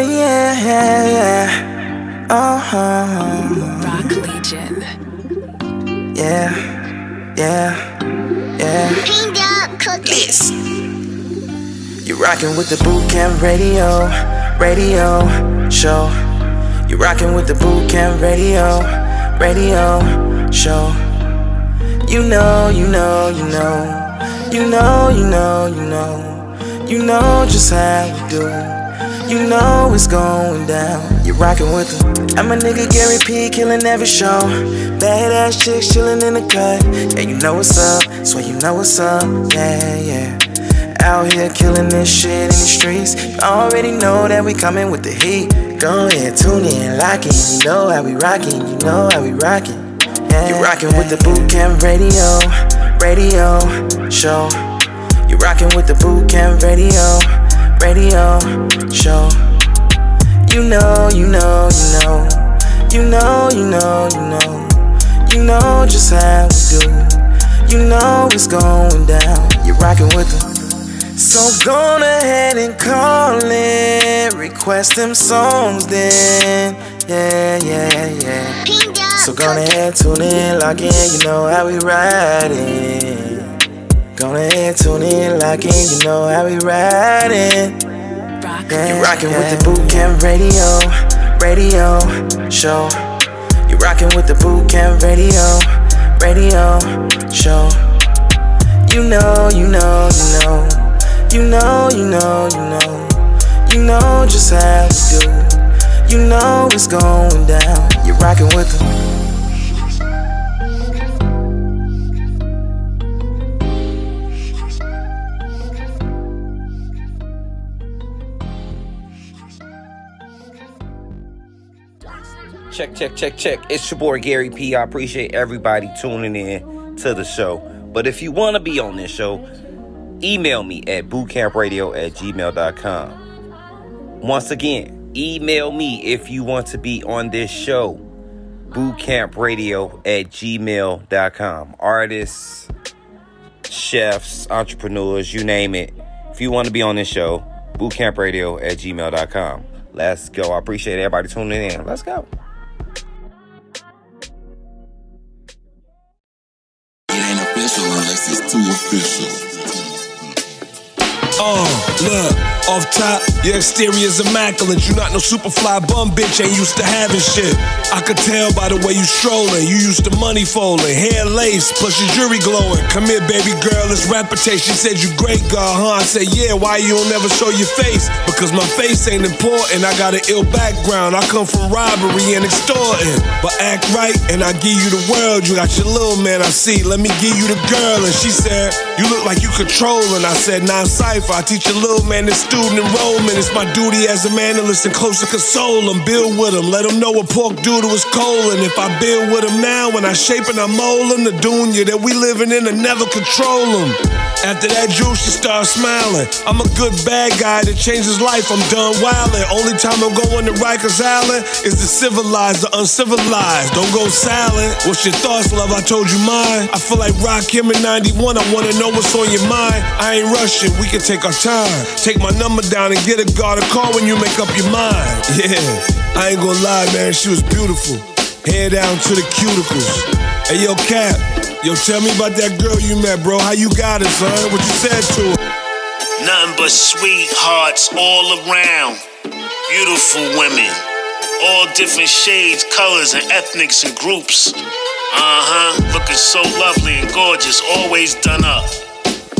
yeah. Oh. Rock Legion. Yeah. Pinged up cookies. You rockin' with the boot camp radio show. You rockin' with the boot camp radio show. You know. You know just how you do. You know it's going down. You rockin' with them. I'm a nigga Gary P, killin' every show. Badass chicks chillin' in the cut. Yeah, you know what's up, so you know what's up. Yeah. Out here killing this shit in the streets. You already know that we coming with the heat. Go ahead, tune in, lock in. You know how we rockin', you know how we rockin'. Yeah, you rockin' with the boot camp radio show. You rockin' with the boot camp radio show. You know. You know. You know just how we do. You know what's going down. You rockin' with them. So go ahead and call it, request them songs then. Yeah. So go ahead, tune in, lock in, you know how we riding. Go ahead, tune in, lock in, you know how we riding. You rockin' with the boot camp radio show. You rockin' with the boot camp radio show. You know. You know. You know just how we do. You know what's going down. You're rockin' with them. Check. It's your boy Gary P. I appreciate everybody tuning in to the show. But if you want to be on this show, email me at bootcampradio@gmail.com. Once again, email me if you want to be on this show. bootcampradio@gmail.com. Artists, chefs, entrepreneurs, you name it. If you want to be on this show, bootcampradio@gmail.com. Let's go. I appreciate everybody tuning in. Let's go. It ain't official unless it's too official. Look, off top, your exterior's immaculate. You not no super fly bum bitch, ain't used to having shit. I could tell by the way you strolling. You used to money folding, hair lace, plus your jewelry glowing. Come here, baby girl, it's reputation. Said you great, girl, huh? I said, yeah, why you don't ever show your face? Because my face ain't important, I got an ill background. I come from robbery and extorting. But act right, and I give you the world. You got your little man, I see, let me give you the girl. And she said, you look like you controlling. I said, nah, cypher. I teach a little man this student enrollment. It's my duty as a man to listen close to console him. Build with him, let him know what pork doodle is cold. And if I build with him now, when I shape and I mold him, the dunya that we living in, I never control him. After that juice, she starts smiling. I'm a good bad guy that changed his life. I'm done wildin'. Only time I'm going to Rikers Island is the civilized, the uncivilized. Don't go silent. What's your thoughts, love? I told you mine. I feel like Rakim in 91. I want to know what's on your mind. I ain't rushing. We can take our time. Take my number down and get a guard a call when you make up your mind. Yeah, I ain't gonna lie, man, she was beautiful. Hair down to the cuticles. Hey, yo, Cap, yo, tell me about that girl you met, bro. How you got it, son? What you said to her? Nothing but sweethearts all around. Beautiful women. All different shades, colors, and ethnics and groups. Looking so lovely and gorgeous. Always done up.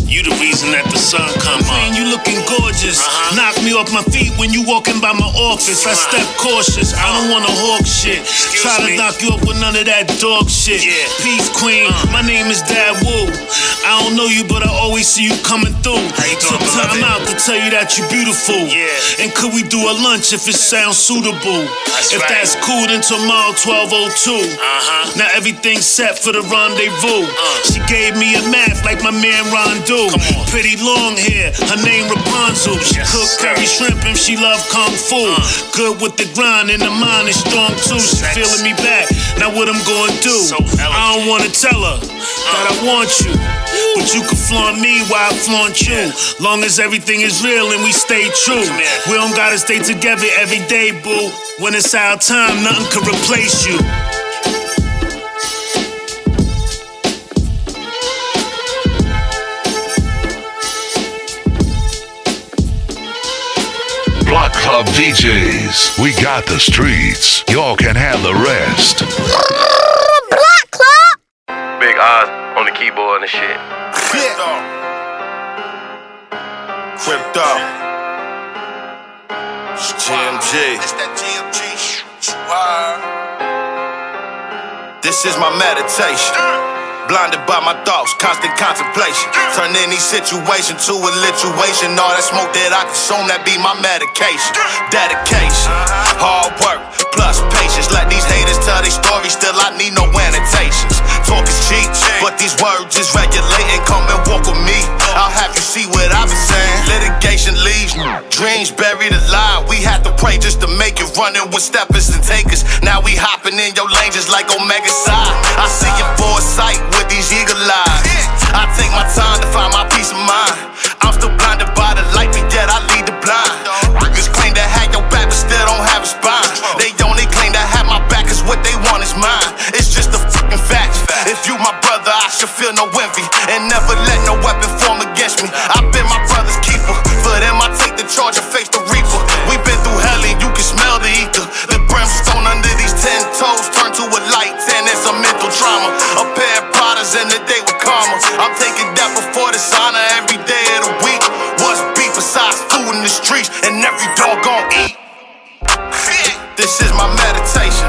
You the reason that the sun come up. Man, you looking gorgeous. Knock me off my feet when you walking by my office. I step cautious. I don't wanna hawk shit. Try to knock you up with none of that dog shit. Yeah. Peace queen. My name is Dad Wu. I don't know you, but I always see you coming through. Took time out to tell you that you're beautiful. Yeah. And could we do a lunch if it sounds suitable? That's cool, then tomorrow 12:02. Now everything's set for the rendezvous. She gave me a math like my man Rondo. Pretty long hair, her name Rapunzel. She cook curry shrimp and she love kung fu. Good with the grind and the mind is strong too. She feeling me back, now what I'm gonna do? So I don't wanna tell her that I want you. But you can flaunt me while I flaunt you. Long as everything is real and we stay true. We don't gotta stay together every day, boo. When it's our time, nothing can replace you. Block Club DJs, we got the streets. Y'all can have the rest. Block Club! Big Oz on the keyboard and shit. Crypto. Crypto. GMG. It's that GMG. This is my meditation. Blinded by my thoughts, constant contemplation. Turn any situation to a lituation. All that smoke that I consume, that be my medication. Dedication, hard work, plus patience. Let these haters tell their stories, still I need no annotations. Talk is cheap, but these words is regulating. Come and walk with me, I'll have you see what I've been saying. Litigation leaves, dreams buried alive. We had to pray just to make it, running with steppers and takers. Now we hopping in your lane just like Omega Psi. I see your foresight with these eagle eyes. I take my time to find my peace of mind. I'm still blinded by the light, but yet I lead the blind. Niggas claim to have your back, but still don't have a spine. They only claim to have my back, cause what they want is mine. It's just a fucking fact. If you my brother, I should feel no envy, and never let no weapon form against me. I've been my brother's keeper, for them I take the charge and face the reaper. We've been through hell and you can smell the ether. The brimstone under these 10 toes turned to a light, and it's a mental trauma. A pair of Prada's in the day with karma. I'm taking that before the sauna every day of the week. What's beef besides food in the streets, and every dog gon' eat? This is my meditation.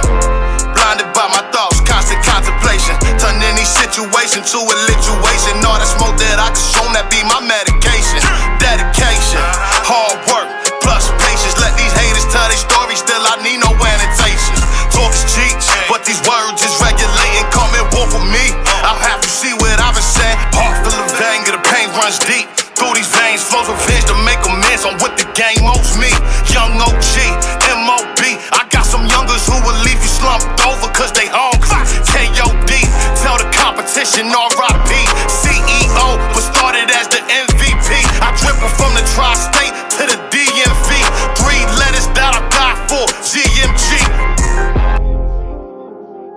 Blinded by my thoughts, constant contemplation. Turn any situation to a lituation. All that smoke that I consume, that be my medication. Dedication, hard work, plus patience. Let these haters tell their stories, still I need no annotations. Talk is cheap, but these words is regulating. Come and walk with me, I'll have you see what I've been saying. Heart full of anger, the pain runs deep. Through these veins flows revenge to make amends on what the game owes me. Young OG, MOB, I got some youngers who will leave you slumped over cause they home. KOD, tell the competition RIP. CEO was started as the MVP. I dribble from the tri-state to the DMV. 3 letters that I got for GMG.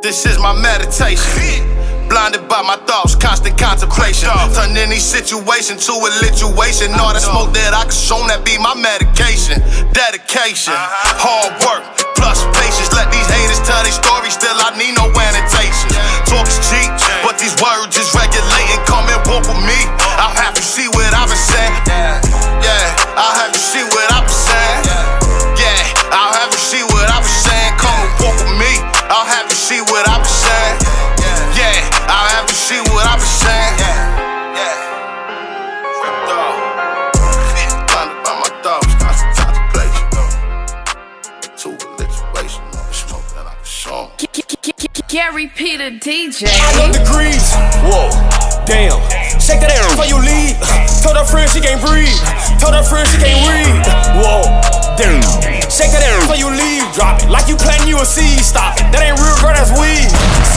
This is my meditation. Blinded by my thoughts, constant contemplation. Turn any situation to a lituation. All that smoke that I consume, that be my medication. Dedication, hard work, plus patience. Let these haters tell their stories, still I need no annotations. Talk is cheap, but these words is regulating. Come and walk with me, I'll have you see what I've been saying. Yeah, I'll have you see what I've been saying. Yeah, I'll have you see what I've been saying. Come and walk with me, I'll have you see what I've been saying. Yeah, I'll have to see what I've been saying. Yeah. Ripped off. Blinded by my thoughts, constant contemplation. To a lituation, all the smoke that I can show. Gary P the DJ. 100 degrees. Whoa, damn. Shake that air before you leave. Told her friend she can't breathe. Told her friend she can't read. Whoa, damn. Shake that air before you leave. Drop it like you planting you a seed. Stop it. That ain't real, girl. That's weed.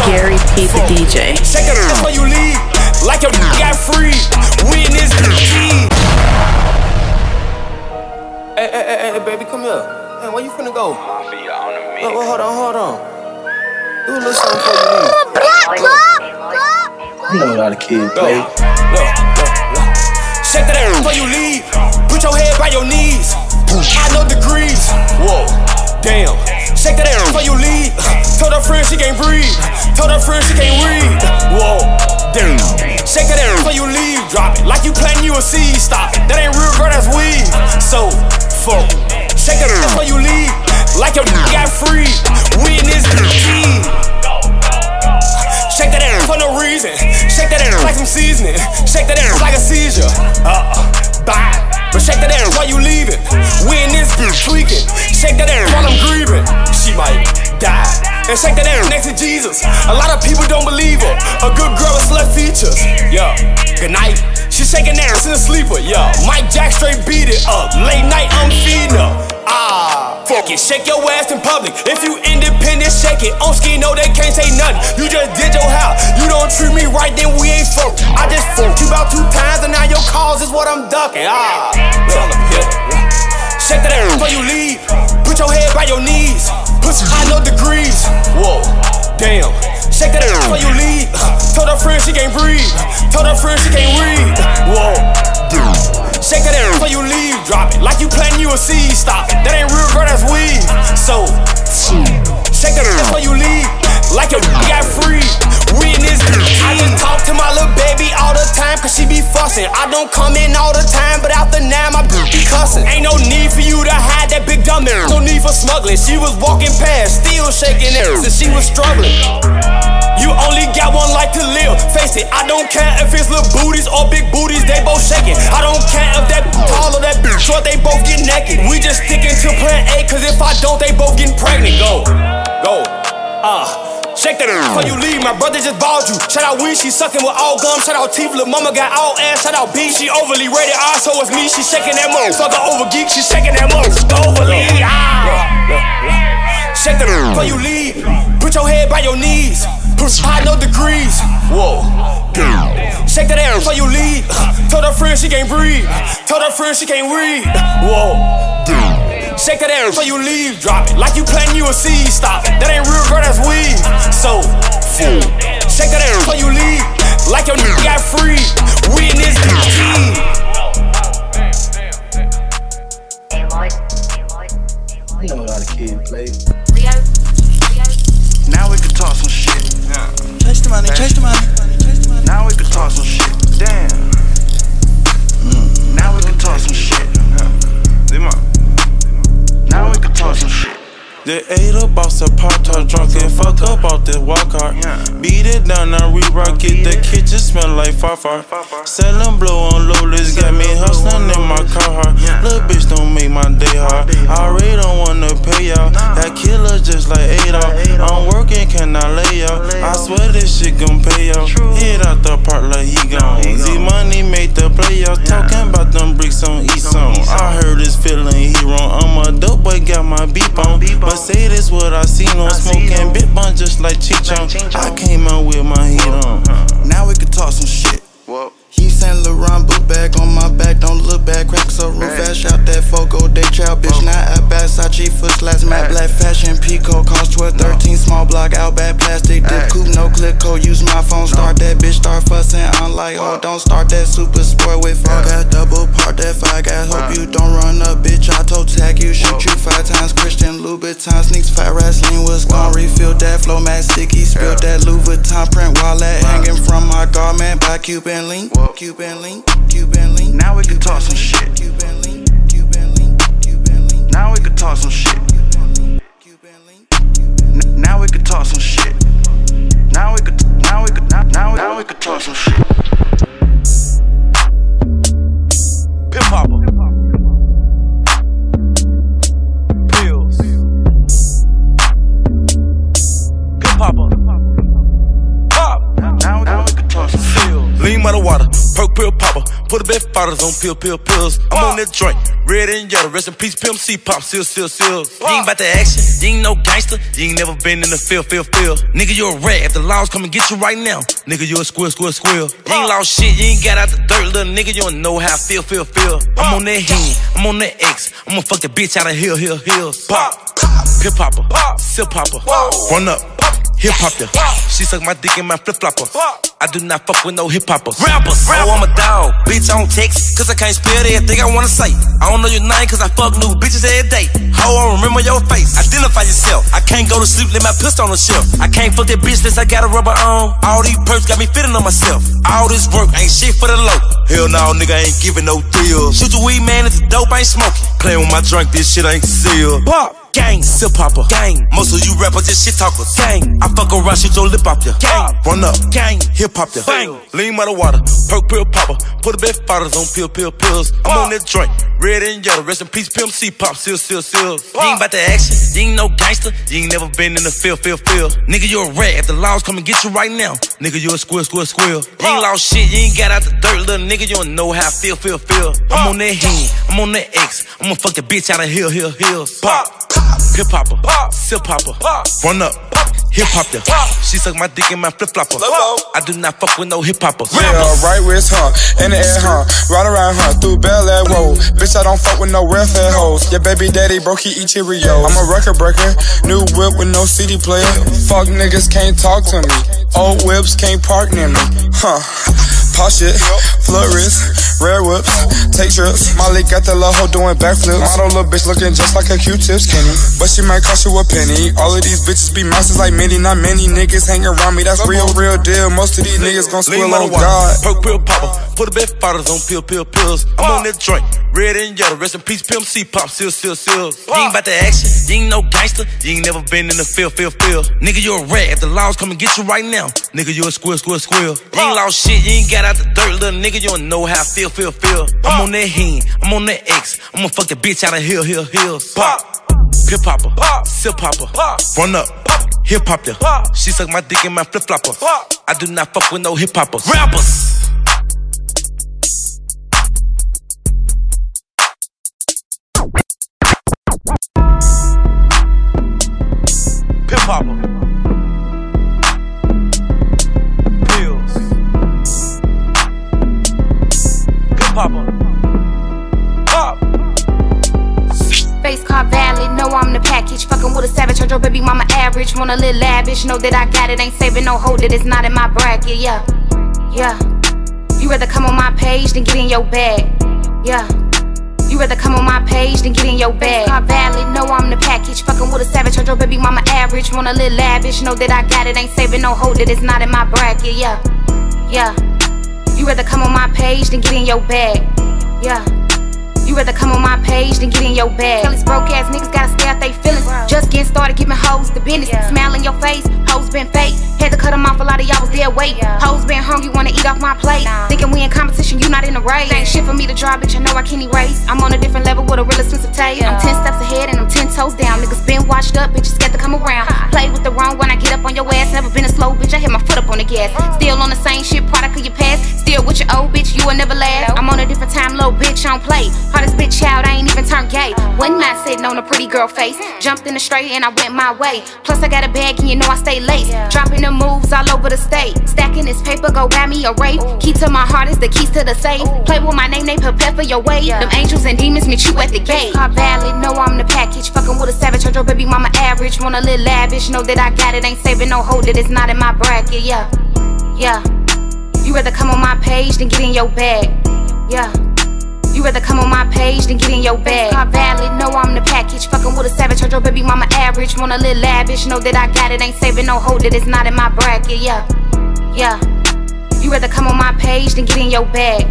Gary P the DJ. Shake that ass before you leave, like your got free. We in this key. Hey, baby, come here. Hey, where you finna go? Well, hold on. Do a little something for you. You know how the kids play. Look. Shake that ass before you leave. Put your head by your knees. I know degrees. Whoa, damn. Shake that ass before you leave. Told her friend she can't breathe. Told her friend she can't read. Whoa, damn. Shake that ass before you leave. Drop it like you planting you a seed. Stop it. That ain't real, girl. That's weed. So fuck. Shake that ass before you leave. Like your got free. We in this key. Shake that ass for no reason. Shake that ass like some seasoning. Shake that ass like a seizure. Bye. But shake that ass while you leaving. We in this bitch tweaking. Shake that ass while I'm grieving. She might die. And shake that ass next to Jesus. A lot of people don't believe her. A good girl with slut features. Yo, good night. She shaking ass in a sleeper. Yo, Mike Jack straight beat it up. Late night, I'm feeding her. Fuck it, shake your ass in public. If you independent, shake it. On ski, no, they can't say nothing. You just did your house. You don't treat me right, then we ain't fucked. I just fucked you about what I'm ducking. Ah, look, shake that ass before you leave. Put your head by your knees. Pussy, I know degrees. Whoa, damn. Shake that ass before you leave. Told her friend she can't breathe. Told her friend she can't read. Whoa, shake that ass before you leave. Drop it like you planting you a seed. Stop it. That ain't real, girl. That's weed. So, shake that ass before you leave. Like your got free. We in this. I just talk to my little baby all the time, cause she be fussing. I don't come in all the time, but after now my bitch be cussing. Ain't no need for you to hide that big dumb ass. No need for smuggling. She was walking past, still shaking ass, and she was struggling. You only got one life to live. Face it, I don't care if it's little booties or big booties, they both shaking. I don't care if that tall or that short, they both get naked. We just sticking to plan A, cause if I don't, they both getting pregnant. Go, go, shake that ass before you leave. My brother just balled you. Shout out Weed, she sucking with all gum. Shout out Teeth, lil' mama got all ass. Shout out B, she overly rated R, so it's me. She shaking that motherfucker over geek. She shaking that motherfucker overly. Shake that ass before you leave. Put your head by your knees. Push high, no degrees. Whoa, shake that ass before you leave. Told her friend she can't breathe. Told her friend she can't read. Whoa, shake that ass before you leave. Drop it like you planting you a seed. Stop it. That ain't real, girl. That's weed. So, shake that ass before you leave. Like your nigga got free. We in this team. You know how the kid play. Now we can talk some shit. Chase the money. Chase the money. Now we can talk some shit. Damn. Now we can talk some shit. Now we can talk some shit. They ate up off the Pop-Tart, drunk and fuck up off this walk-cart. Beat it down and re-rock it, the kitchen smell like far-far. Selling blow on Lola's, got me hustling in my car. Little bitch don't make my day hard, I really don't wanna pay y'all. That killer just like Adolf, I'm working, can I lay out? I swear this shit gon' pay y'all, hit out the park like he gone. Z-Money made the playoffs, talking about them bricks on East Zone. I heard his feeling he wrong, I'm a dope boy, got my beep on. Say this what I seen on smoking big bun just like Chichon. I came out with my heat on. Now we can talk some shit. He Saint Laurent book bag on my back, don't look back. Cracks up real fast, shout that Fogo, they chow, bitch. Now I buy Sachi for slats, matte black fashion, Pico cost 12, 13, small block, out back plastic, dip coupe, no click code, use my phone, start that bitch, start fussing. I'm like, oh, don't start that super sport with fog. Got double part that fog, I hope you don't run up, bitch. I told tag you, shoot you 5 times. Christian Louboutin sneaks, fat wrestling was gone. Refill that flow, matte sticky, spilled that Louis Vuitton print wallet, hanging from my garment by Cuban Link. Cuban Link, Cuban Link. Now we can talk some shit. Cuban Link, Cuban Link, Cuban Link. Now we can talk some shit. Cuban Link, Cuban Link. Now we can talk some shit. Now we can, now we can talk some shit. Pimp Papa. Pills. Pimp Papa. Pop. Now we can talk some shit. Lean by the water, perk pill popper, put the best bottles on pills. I'm on that joint, red and yellow, rest in peace, Pimp C Pop, seal. You ain't about the action, you ain't no gangster, you ain't never been in the field. Nigga, you a rat, if the laws come and get you right now, nigga, you a squirrel. You ain't lost shit, you ain't got out the dirt, little nigga, you don't know how I feel. I'm on that hand, I'm on that X, I'm gonna fuck the bitch out of hills. Pop, pill popper, seal popper, run up. Hip-hop ya, she suck my dick in my flip-flopper. I do not fuck with no hip-hoppers. Rappers. Oh, I'm a dog, bitch, I don't text, cause I can't spell everything I wanna say. I don't know your name, cause I fuck new bitches every day. Ho, I remember your face, identify yourself. I can't go to sleep, let my pistol on the shelf. I can't fuck that bitch unless I got a rubber on. All these perks got me fitting on myself. All this work ain't shit for the low. Hell no, nigga, I ain't giving no deal. Shoot your weed, man, it's the dope, I ain't smoking. Playing with my drink, this shit ain't sealed. Pop. Gang, sip popper, gang. Most of you rappers just shit talkers, gang. I fuck around, shoot your lip off ya, gang. Run up, gang. Hip hop ya, bang. Lean by the water, perk pill popper, put the best bottles on pills. I'm on that joint, red and yellow, rest in peace, Pimp C Pop, seal. You ain't about the action, you ain't no gangster, you ain't never been in the field. Nigga, you a rat, if the laws come and get you right now, nigga, you a squirrel. You ain't lost shit, you ain't got out the dirt, little nigga, you don't know how I feel. I'm on that hand, I'm on that X, I'm gonna fuck the bitch out of hills. Pop. Pip popper, seal popper, run up. hip hopper. She suck my dick in my flip flopper. I do not fuck with no hip hopper. Yeah, right wrist, huh? In the air, huh? Ride around, huh? Through Bel Air, whoa. Bitch, I don't fuck with no welfare hoes. Your baby daddy broke, he eat Cheerios. I'm a record breaker, new whip with no CD player. Fuck niggas can't talk to me. Old whips can't park near me, huh? Posh shit, flood wrist, rare whips, take trips. Molly got the little hoe doing backflips. Model little bitch looking just like a Q-tip skinny, but she might cost you a penny. All of these bitches be monsters like Mindy, not many niggas hang around me. That's real, real deal. Most of these niggas gon' squill on God. Perk, pill, popper, put a bit bottles on pill, pill, pills. I'm on that joint, red and yellow. Rest in peace, Pimp C, pop, seal, seal, seal. You ain't bout the action, you ain't no gangster. You ain't never been in the field, field, field. Nigga, you a rat. If the laws come and get you right now, nigga, you a squirrel, squirrel, squirrel. You ain't lost shit, you ain't got out the dirt, little nigga, you don't know how I feel, feel, feel. I'm on that hand, I'm on that X, I'm gonna fuck the bitch out of hill, hill, hill. Pop, pip popper, sip popper, run up, hip hop there. She suck my dick in my flip flopper. I do not fuck with no hip hoppers. Rappers. Pip popper. Papa. Pop. Face card valid, know I'm the package. Fucking with a savage, I drove baby mama average. Wanna live lavish, know that I got it. Ain't saving no hold that it's not in my bracket, yeah. Yeah. You rather come on my page than get in your bag, yeah. You rather come on my page than get in your bag. Face card valid, know I'm the package. Fucking with a savage, I drove baby mama average. Wanna live lavish, know that I got it. Ain't saving no hold that it's not in my bracket, yeah. Yeah. You rather come on my page than get in your bag, yeah. You rather come on my page than get in your bag. Tell these broke ass niggas gotta stay out they feelings. Just getting started, giving hoes the business, yeah. Smile in your face, hoes been fake. Had to cut them off, a lot of y'all was their weight, yeah. Hoes been hungry, wanna eat off my plate, nah. Thinking we in competition, you not in the race. Ain't shit for me to draw, bitch, I know I can't erase. I'm on a different level with a real expensive tape, yeah. I'm 10 steps ahead and I'm 10 toes down. Niggas been washed up, bitches scared to come around. Play with the wrong when I get up on your ass. Never been a slow bitch, I hit my foot up on the gas. Still on the same shit, product of your past. Still with your old bitch, you will never last. I'm on a different time, little bitch, I don't play. Hardest bitch child, I ain't even turned gay. One night sitting on a pretty girl face. Jumped in the straight and I went my way. Plus I got a bag and you know I stay late. Dropping the moves all over the state. Stacking this paper, go buy me a rape. Key to my heart is the keys to the safe. Play with my name, they prepare for your way. Them angels and demons meet you at the gate. Car valid, know I'm the package. Fucking with a savage, I drove baby mama average. Wanna live lavish, know that I got it. Ain't saving no hold that it's not in my bracket, yeah. Yeah. You rather come on my page than get in your bag, yeah. You rather come on my page than get in your bag. I'm valid, know I'm the package. Fucking with a savage, I drove baby mama average. Wanna live lavish, know that I got it. Ain't saving no hold that it's not in my bracket, yeah. Yeah. You rather come on my page than get in your bag,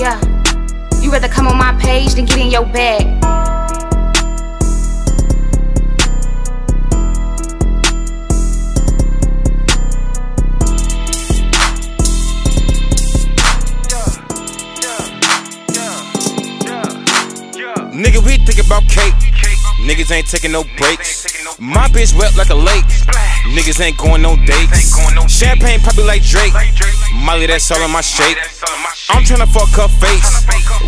yeah. You rather come on my page than get in your bag. Nigga, we think about cake. Niggas ain't taking no breaks. My bitch wet like a lake. Niggas ain't going no dates. Champagne poppin' like Drake. Molly, that's all in my shake. I'm tryna fuck her face.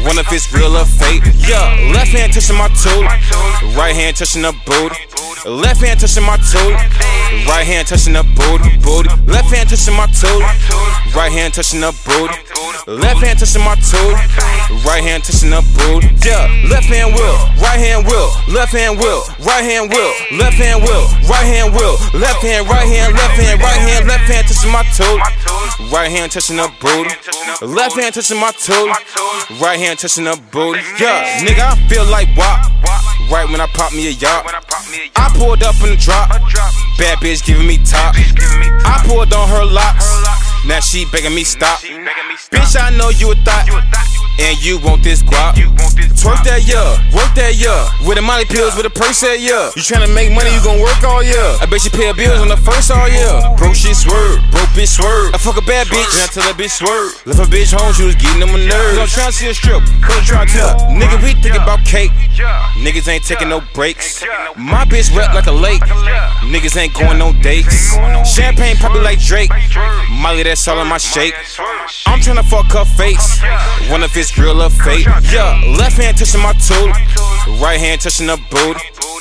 Wonder if it's real or fake. Yeah, left hand touching my tool. Right hand touching the booty. Left hand touching my tool. Right hand touching the booty, booty. Left hand touching my tool. Right hand touching the booty. Left hand touching my tool. Right hand touching the booty. Yeah, left hand will, right hand will, left hand will, right hand will, left hand will, right hand will, left hand, right hand, left hand, right hand, left hand touching my tool. Right hand touching the booty. Left hand touching my tool. Right hand touching the booty. Yeah, nigga, I feel like WAP. Right when I pop me a yacht. I pulled up in the drop. Bad bitch giving me top. I pulled on her locks. Now she begging me stop. Bitch, I know you a thot. And you want this guap. Twerk that, yeah. Work that, yeah. With the Molly pills, with the purse that, yeah. You tryna make money, you gon' work all year. I bet you pay her bills on the first all year. Bro, shit swerve. Broke bitch swerve. I fuck a bad bitch, then I tell that bitch swerve. Left her bitch home, she was getting on my nerves. Don't try to see a strip, don't try to tell. Nigga, we think about cake. Niggas ain't taking no breaks. My bitch wet like a lake. Niggas ain't going no dates. Champagne poppin' like Drake. Molly, that's all in my shake. I'm tryna fuck her face. Wonder if it's real or fake, yeah. Left hand touching my tool, right hand touching the booty.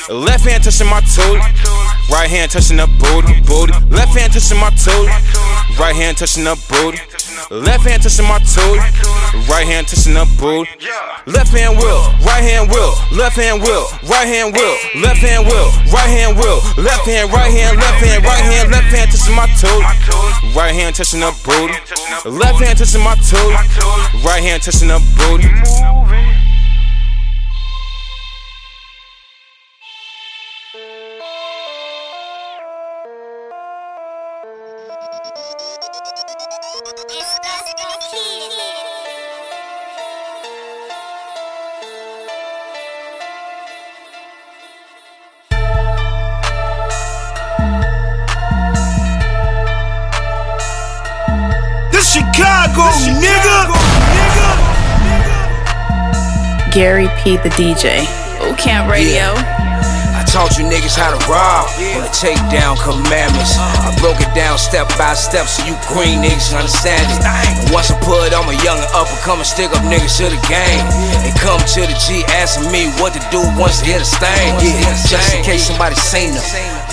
Left hand touching my tool, Right hand touching the booty, booty. Left hand touching my tool. Right hand touching the booty. Left hand touching my tool. Right hand touching the booty. Left hand will, right hand will. Left hand will, right hand will. Left hand will, right hand will. Left hand, right hand, left hand, right hand. Left hand touching my tool. Right hand touching the booty. Left hand touching my tool. Right hand touching the booty. Chicago, nigga. Gary P, the DJ. Oh, Camp Radio. Yeah. I taught you niggas how to rob on the takedown commandments. I broke it down step by step so you green niggas understand it. And once I put on my young and up and coming stick up niggas to the game. And come to the G asking me what to do once they hit a stain. Just in case somebody seen them.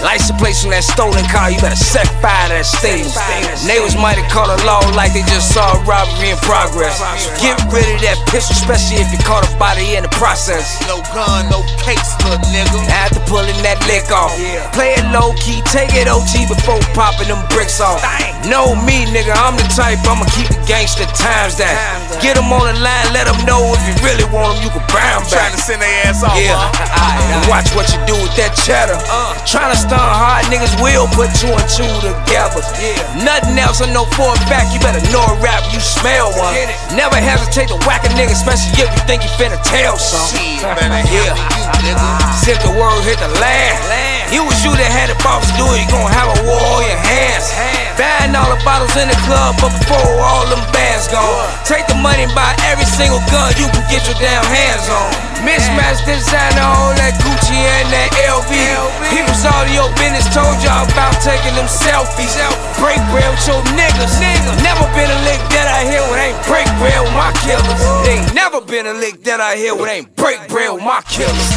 License plates from that stolen car, you better set fire to that stadium. Neighbors might have called a law like they just saw a robbery in progress. So get rid of that pistol, especially if you caught a body in the process. No gun, no case, little nigga. After pulling that lick off, play it low key, take it OG before popping them bricks off. Know me, nigga, I'm the type, I'ma keep the gangster times that. Get them on the line, let them know if you really want them, you can buy them back. Trying to send their ass off, yeah. Watch what you do with that cheddar. Trying to hard niggas will put two and two together. Nothing else I know for a fact. You better know a rap, you smell one. Never hesitate to whack a nigga, especially if you think you finna tell something. Sip the word, hit the land. It was you that had the boss do it. You gon' have a war on your hands. Buying all the bottles in the club, but before all them bands gone, take the money and buy every single gun you can get your damn hands on. Mismatched designer on that Gucci and that LV. He was all your business, told y'all about taking them selfies. Break bread with your niggas. Never been a lick that I hear when ain't break bread with my killers. Ain't never been a lick that I hear when ain't break bread with my killers.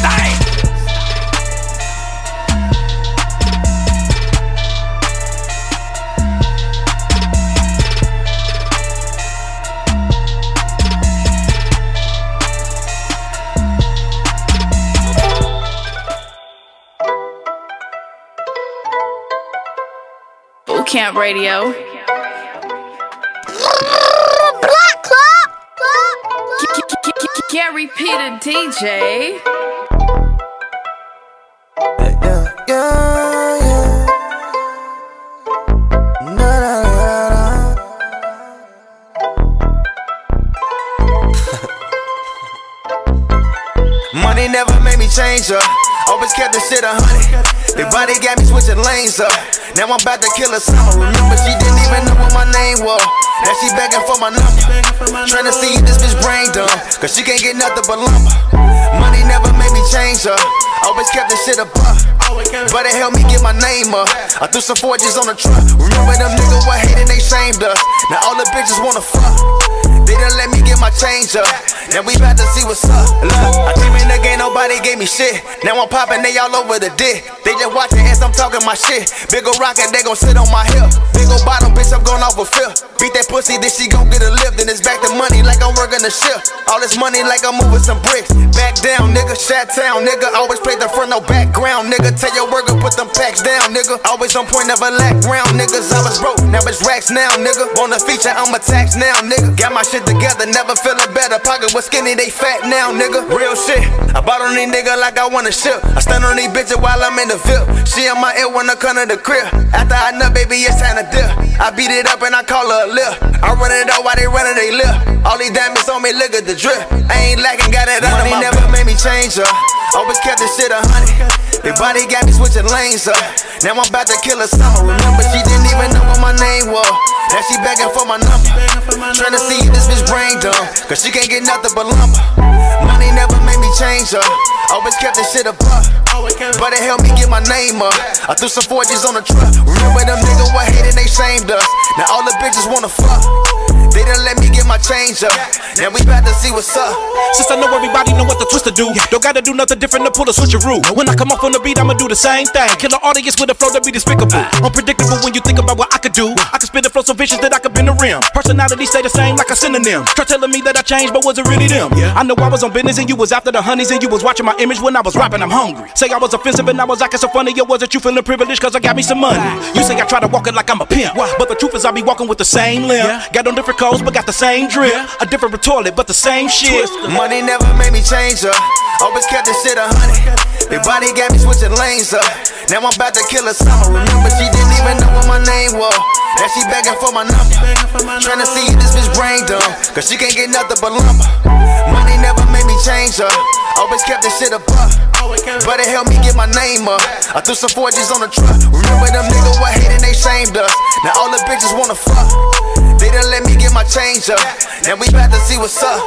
Camp Radio. Block Club. Can't repeat a DJ. Money never made me change up. Always kept the shit 100. Your body got me switching lanes up. Now I'm about to kill her summer. Remember she didn't even know what my name was. Now she begging for my number. Tryna see if this bitch brain dumb, cause she can't get nothing but lumber. Money never made me change up. Always kept this shit above, but it helped me get my name up. I threw some forges on the truck. Remember them niggas were hating, they shamed us. Now all the bitches wanna fuck. They done let me get my change up. Now we bout to see what's up. Look, I came in the game, nobody gave me shit. Now I'm popping, they all over the dick. They just watching as I'm talking my shit. Big ol' rocket, they gon' sit on my hip. Big ol' bottom, bitch, I'm going off a fifth. Beat that pussy, then she gon' get a lift. Then it's back to money like I'm working a shift. All this money like I'm moving some bricks. Back down, nigga, Chi-town, nigga. Always play the front, no background, nigga. Tell your worker, put them packs down, nigga. Always on point, never lack round, niggas. I was broke, now it's racks now, nigga. Want a feature, I'm a tax now, nigga. Got my shit together, never feelin' better. Pocket was skinny, they fat now, nigga. Real shit, I bought on these niggas like I want a ship. I stand on these bitches while I'm in the she on my ear when I come to the crib. After I nut, baby, it's time to dip. I beat it up and I call her a lift. I run it out while they running they lip. All these diamonds on me, look at the drip. I ain't lacking, got it under my never made me change up. Always kept this shit 100. Your body got me switching lanes up. Now I'm about to kill her summer. Remember she didn't even know what my name was. Now she begging for my number. Trying to see if this bitch brain dumb, cause she can't get nothing but lumber. Money never made me changer. Always kept this shit above, but it helped me get my name up. I threw some 40s on the truck. Remember them niggas were hating, they shamed us. Now all the bitches wanna fuck. They done let me get my change up. Now we about to see what's up. Since I know everybody know what the twist to do, don't gotta do nothing different to pull a switcheroo. When I come off on the beat, I'ma do the same thing. Kill the audience with a flow that be despicable. Unpredictable when you think about what I could do. I could spin the flow so vicious that I could bend the rim. Personality stay the same like a synonym. Try telling me that I changed, but was it really them? I know I was on business and you was after the honeys, and you was watching my image when I was rapping. I'm hungry. Say I was offensive and I was acting so funny. Yo, wasn't you feeling privileged cause I got me some money? You say I try to walk it like I'm a pimp, but the truth is I be walking with the same limb. Got on different codes but got the same drip. A different toilet but the same shit. Money never made me change up. Always kept this shit 100. Big body got me switching lanes up. Now I'm about to kill a summer. Remember she didn't even know what my name was. Now she begging for my number. Trying to see if this bitch brain dumb, cause she can't get nothing but lumber. Money never made me change up. Always kept this shit above, but it helped me get my name up. I threw some 40s on the truck. Remember them niggas were hating, they shamed us. Now all the bitches wanna fuck. They done let me get my change up. Now we about to see what's up.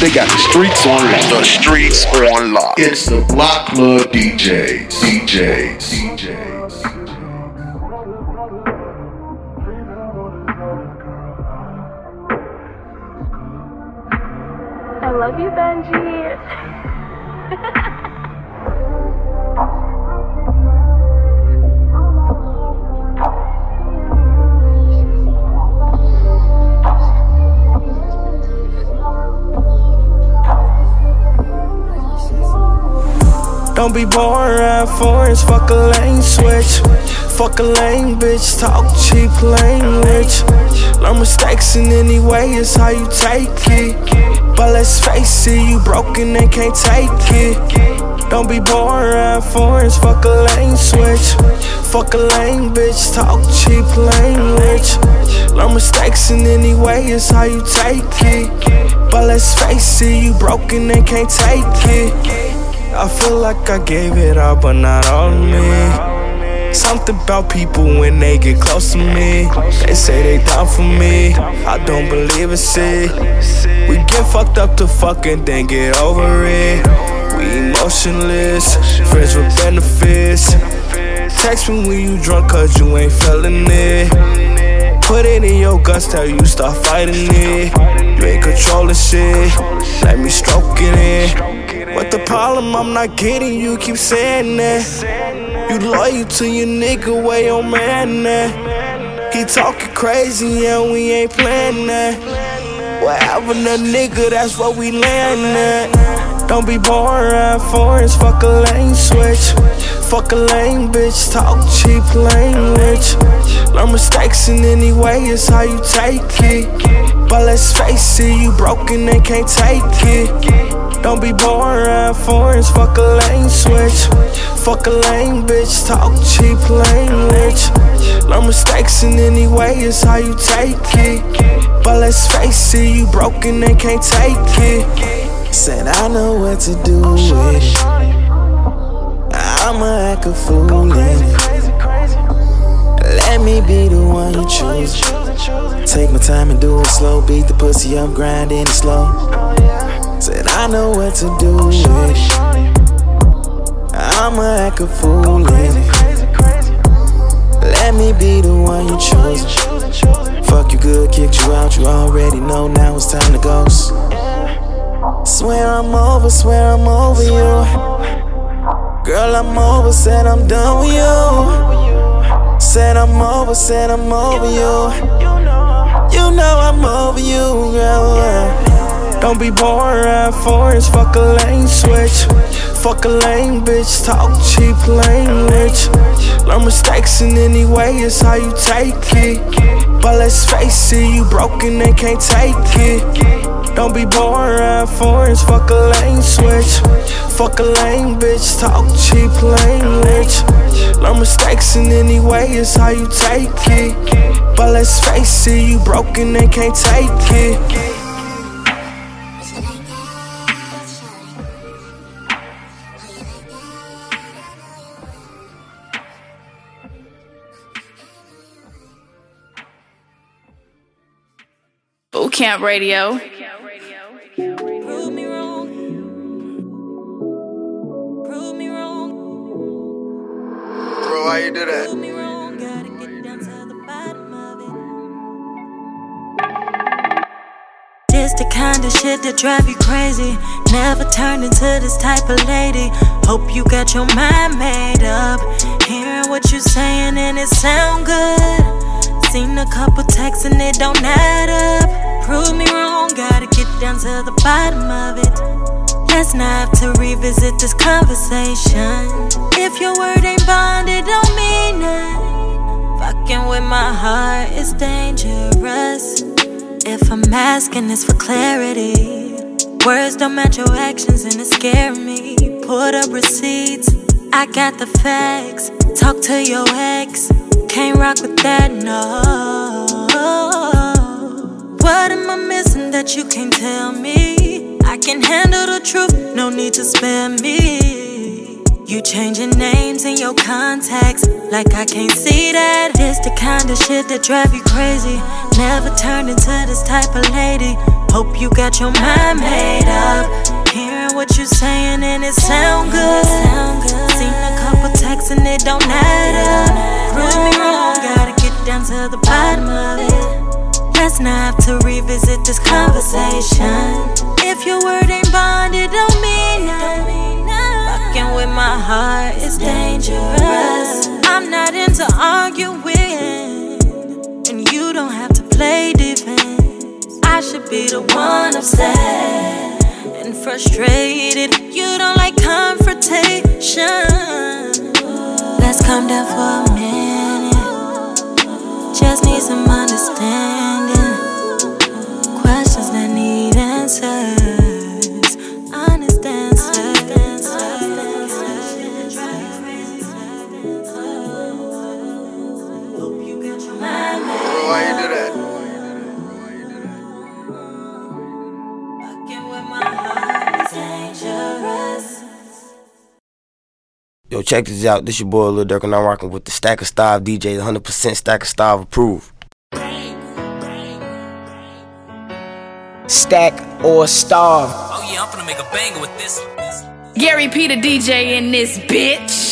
They got the streets on lock. The streets on lock. It's the Block Club DJs. I love you, Benji. Don't be boring, ride foreigns, fuck a lane switch. Fuck a lame bitch, talk cheap language. Learn mistakes in any way, it's how you take it. But let's face it, you broken and can't take it. Don't be boring, ride foreigns, fuck a lane switch. Fuck a lame bitch, talk cheap language. Learn mistakes in any way, it's how you take it. But let's face it, you broken and can't take it. I feel like I gave it all, but not all of me. Something about people when they get close to me. They say they down for me, I don't believe it, see. We get fucked up to fucking then get over it. We emotionless, friends with benefits. Text me when you drunk cause you ain't feeling it. Put it in your guts till you start fighting it. You ain't controlling shit, let me stroke it in. What the problem? I'm not getting you, keep saying that. You loyal to your nigga, where your man at? He talking crazy, yeah, we ain't playing that. Whatever the nigga, that's what we land at. Don't be boring, ride foreigns, fuck a lane switch. Fuck a lame bitch, talk cheap language. Learn mistakes in any way, it's how you take it. But let's face it, you broken and can't take it. Don't be boring, ride foreigns, fuck a lane switch. Fuck a lame bitch, talk cheap language. Learn mistakes in any way, it's how you take it. But let's face it, you broken and can't take it. Said I know what to do with it, I'ma act a fool in it. Let me be the one you choose. Take my time and do it slow. Beat the pussy up, grinding it slow. Said I know what to do with it, I'ma act a fool in it. Let me be the one you choose. Fuck you good, kicked you out, you already know, now it's time to go. Swear I'm over, swear I'm over you. Girl, I'm over, said I'm done with you. Said I'm over you. You know I'm over you, girl. Don't be boring, ride foreigns, fuck a lane switch. Fuck a lame bitch, talk cheap language. Learn mistakes in any way, it's how you take it. But let's face it, you broken and can't take it. Don't be boring, ride foreigns, fuck a lane switch. Fuck a lame bitch, talk cheap language. Learn mistakes in any way, it's how you take it. But let's face it, you broken and can't take it. Boot Camp Radio. Prove me wrong. Prove me wrong. Bro, why you do that? Prove me wrong. Gotta get down to the bottom of it. This the kind of shit that drive you crazy. Never turned into this type of lady. Hope you got your mind made up. Hearing what you saying and it sound good. Seen a couple texts and it don't add up. Prove me wrong, gotta get down to the bottom of it. Let's not have to revisit this conversation. If your word ain't bonded, don't mean nothing. Fucking with my heart is dangerous. If I'm asking, it's for clarity. Words don't match your actions and it's scaring me. Pulled up receipts, I got the facts. Talk to your ex, can't rock with that, no. What am I missing that you can't tell me? I can handle the truth, no need to spare me. You changing names in your contacts, like I can't see that. This the kind of shit that drive you crazy. Never turned into this type of lady. Hope you got your mind made up. Hearing what you saying and it sound good. Seen a couple texts and it don't add up. Prove me wrong, gotta get down to the bottom of it. Let's not have to revisit this conversation. If your word ain't bonded, don't mean nothing. Fucking with my heart is dangerous. I'm not into arguing, and you don't have to play defense. I should be the one upset and frustrated. You don't like confrontation. Let's calm down for a minute. Just need some understanding. Questions that need answers. Honest answers. Hope you got your mind made. Bro, why you do that? Fucking with my heart is dangerous. Yo, check this out. This your boy Lil Durk, and I'm rocking with the Stack of Style DJ, 100% Stack of Style approved. Stack or starve. Oh yeah, I'm finna make a banger with this. Gary P the DJ in this bitch.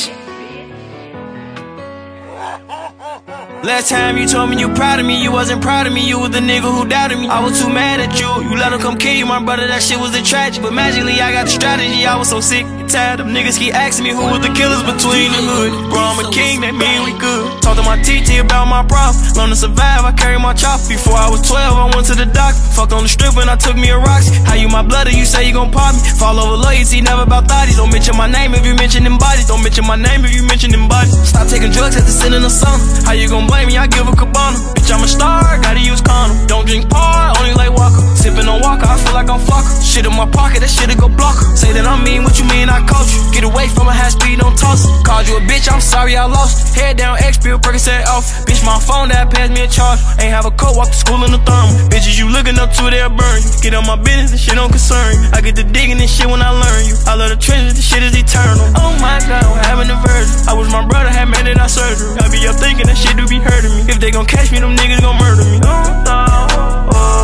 Last time you told me you proud of me, you wasn't proud of me. You was the nigga who doubted me. I was too mad at you. You let him come kill you, my brother. That shit was a tragedy. But magically, I got the strategy. I was so sick and tired of niggas. He asked me who was the killers between the hood. Bro, I'm a king, that mean we good. Talk to my TT about my props. Learn to survive, I carry my chops. Before I was 12, I went to the doc. Fucked on the strip and I took me a rocks. How you my blood or you say you gon' pop me? Fall over loyalty, never about thotties. Don't mention my name if you mention them bodies. Don't mention my name if you mention them bodies. Stop taking drugs after sending a song. How you gon' blame me, I give a cabana. Bitch, I'm a star, gotta use condom. Don't drink par, only like Walker. Sippin' on Walker, I feel like I'm Flocker. Shit in my pocket, that shit'll go blocker. Say that I mean what you mean, I caught you. Get away from a high speed, don't toss it. Called you a bitch, I'm sorry I lost. Head down, X pill, Percocet off. Bitch, my phone that passed me a charge. Ain't have a coat, walk to school in the thermal. Bitches, you looking up to, they'll burn you. Get on my business, and shit don't concern you. I get to digging and shit when I learn you. I love the treasures, the shit is eternal. Oh my God, I'm having a virgin. I wish my brother had made it out surgery. I be up thinking that shit do be hurting me. If they gon' catch me, them niggas gon' murder me.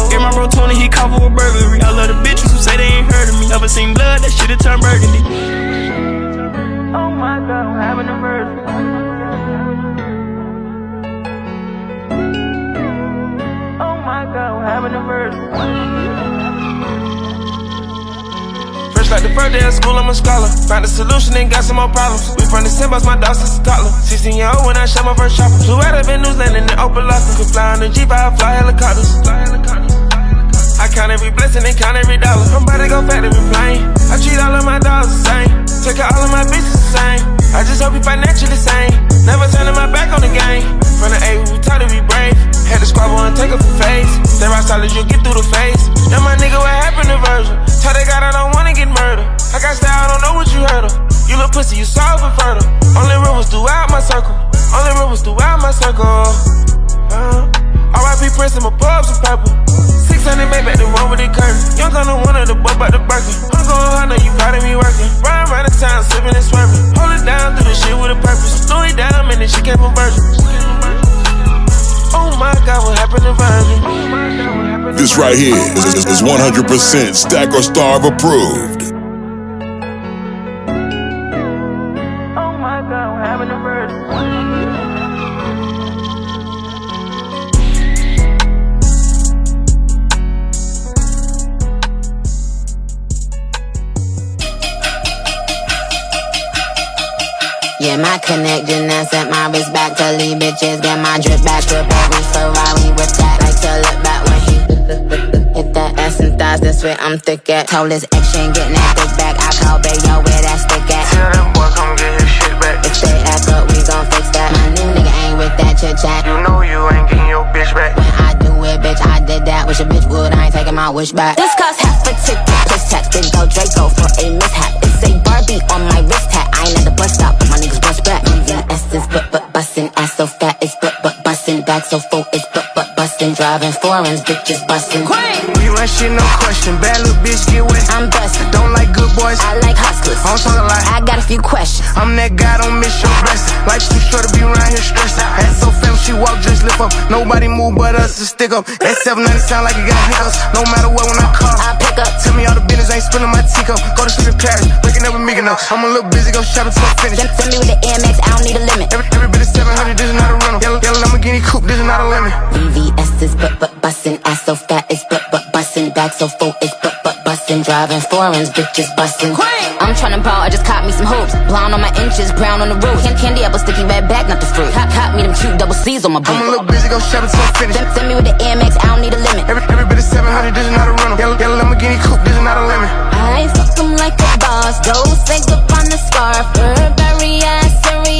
Get my bro 20, he caught for a burglary. I love the bitches who say they ain't heard of me. Never seen blood, that shit'll turn burgundy. Oh my God, I'm having a virgin. Oh my God, I'm having a virgin. First like the first day of school, I'm a scholar. Found a solution and got some more problems. We from the Simbos, my dog since a toddler. 16-year-old when I shot my first shopper. Flew out of in New Zealand in the Opalaka. Could fly on the Jeep, I fly helicopters. I count every blessing and count every dollar. I'm about to go factory plane. I treat all of my dogs the same. Take out all of my bitches the same. I just hope you financially sane. Never turning my back on the game. From the A, we taught to be brave. Had to squabble and take up the face. Stay rock solid, you get through the face. Now my nigga, what happened to Virgil? Tell that God I don't wanna get murdered. I got style, I don't know what you heard of. You little pussy, you soft and fertile. Only rivers throughout my circle. Only rivers throughout my circle. R.I.P. Prince and my pubs and purple. 600 made back the one with the curtain. Young on the one of the boy by the Birkin. I'm going hard, know you proud of me working. Riding around the town, slipping and swerving. Hold it down, through the shit with a purpose. Threw it down, man, and she came from Virgin. Oh my God, what happened to Virgin? Oh my God, what happened to Virgin? This right here is 100% Stack or Starve approved. Oh my God, we're having a birthday. Yeah, my connection, I set my wrist back to leave bitches. Get my drip back, to back with Ferrari with that. Like to look back when he hit that ass and thighs, that's where I'm thick at. Told this action, getting that dick back. I call Bayo where that stick at. Tell that boy come get his shit back. If they act up, we gon' fix that. My new nigga ain't with that chit chat. You know you ain't getting your bitch back. When I do it, bitch, I did that. Wish a bitch would, I ain't taking my wish back. This cost half a ticket, plus tax. Then go Draco for a mishap. It's a Barbie on my wrist hat. I ain't at the bus stop, but my niggas rush back. Moving essence, but bustin'. Ass so fat, it's but bustin'. Back so full, it's but bustin'. Driving foreigns, bitches bustin'. You ain't shit, no question. Bad little bitch, get wet. I'm bustin'. Don't like good boys, I like hustlers. I don't talk a lot, I got a few questions. I'm that guy, don't miss your blessing. Life's too short to be around here stressing. Ass so fat, she walk, just lift up. Nobody move but us to stick up. That 790 sound like you got hiccups. No matter what, when I call, I pick up. Tell me all the business, I ain't spilling my teacup. Go to sleep in Paris, waking up with Mykonos. I'm a little busy, go shopping till I finish. Send me with the AMX, I don't need a limit. Every bit of 700, this is not a rental. Yellow Lamborghini coupe, this is not a lemon. VVS is but bustin'. Ass so fat, it's but bustin'. Back so full, it's but bustin'. Driving foreigns, bitches bustin'. I'm tryna ball, I just caught me some hoops. Blonde on my inches, brown on the roof. Candy apple, sticky red bag, not the fruit. Caught me them cute double C's on my boot. I'm a little busy, go shopping till I finish. Send me with the AMX, I don't need a limit. Every bit of 700, this is not a rental. Yellow Lamborghini coupe, this is not a lemon. I fuck 'em like a boss. Go say up on the scarf. Burberry,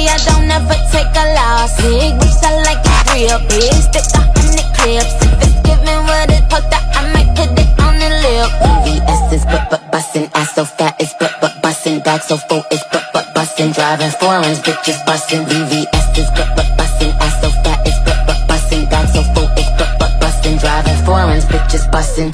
I don't ever take a loss. Big bitch, I like it real. Big stick, 100 clips. If it's giving what it's poked out, I might put it on the lip. VVS is but bustin'. Ass so fat, it's but bustin'. Back so full, it's but bustin'. Driving foreigns, bitches bustin'. VVS is but bustin'. Ass so fat, it's but bustin'. Back so full, it's but bustin'. Driving foreigns, bitches bustin'.